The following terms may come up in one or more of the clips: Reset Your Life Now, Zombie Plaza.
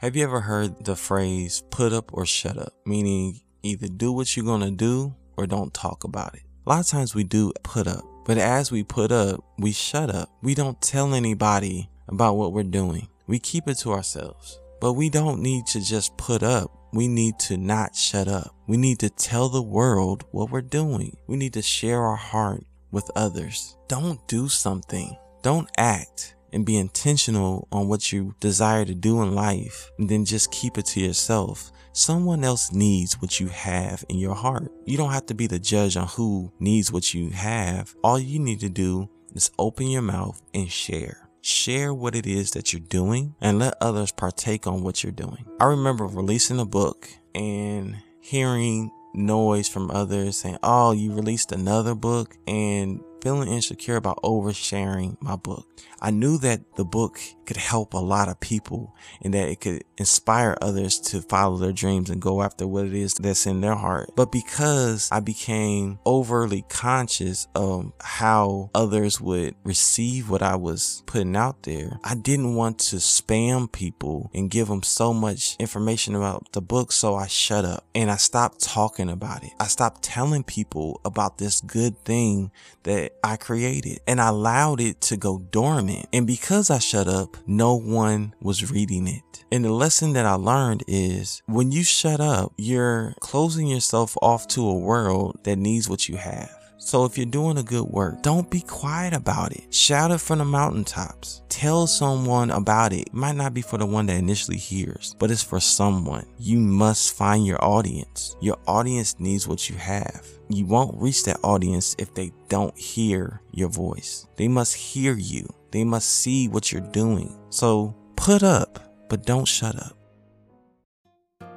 Have you ever heard the phrase put up or shut up? Meaning either do what you're going to do or don't talk about it. A lot of times we do put up, but as we put up, we shut up. We don't tell anybody about what we're doing. We keep it to ourselves, but we don't need to just put up. We need to not shut up. We need to tell the world what we're doing. We need to share our heart with others. Don't do something. Don't act and be intentional on what you desire to do in life and then just keep it to yourself. Someone else needs what you have in your heart. You don't have to be the judge on who needs what you have. All you need to do is open your mouth and share. Share what it is that you're doing and let others partake on what you're doing. I remember releasing a book and hearing noise from others saying, "Oh, you released another book," and feeling insecure about oversharing my book. I knew that the book could help a lot of people and that it could inspire others to follow their dreams and go after what it is that's in their heart. But because I became overly conscious of how others would receive what I was putting out there, I didn't want to spam people and give them so much information about the book, so I shut up and I stopped talking about it. I stopped telling people about this good thing that I created, and I allowed it to go dormant. And because I shut up, no one was reading it. And the lesson that I learned is when you shut up, you're closing yourself off to a world that needs what you have. So if you're doing a good work, don't be quiet about it. Shout it from the mountaintops. Tell someone about it. It might not be for the one that initially hears, but it's for someone. You must find your audience. Your audience needs what you have. You won't reach that audience if they don't hear your voice. They must hear you. They must see what you're doing. So put up, but don't shut up.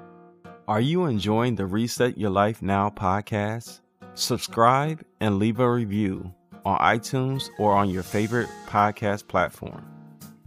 Are you enjoying the Reset Your Life Now podcast? Subscribe and leave a review on iTunes or on your favorite podcast platform.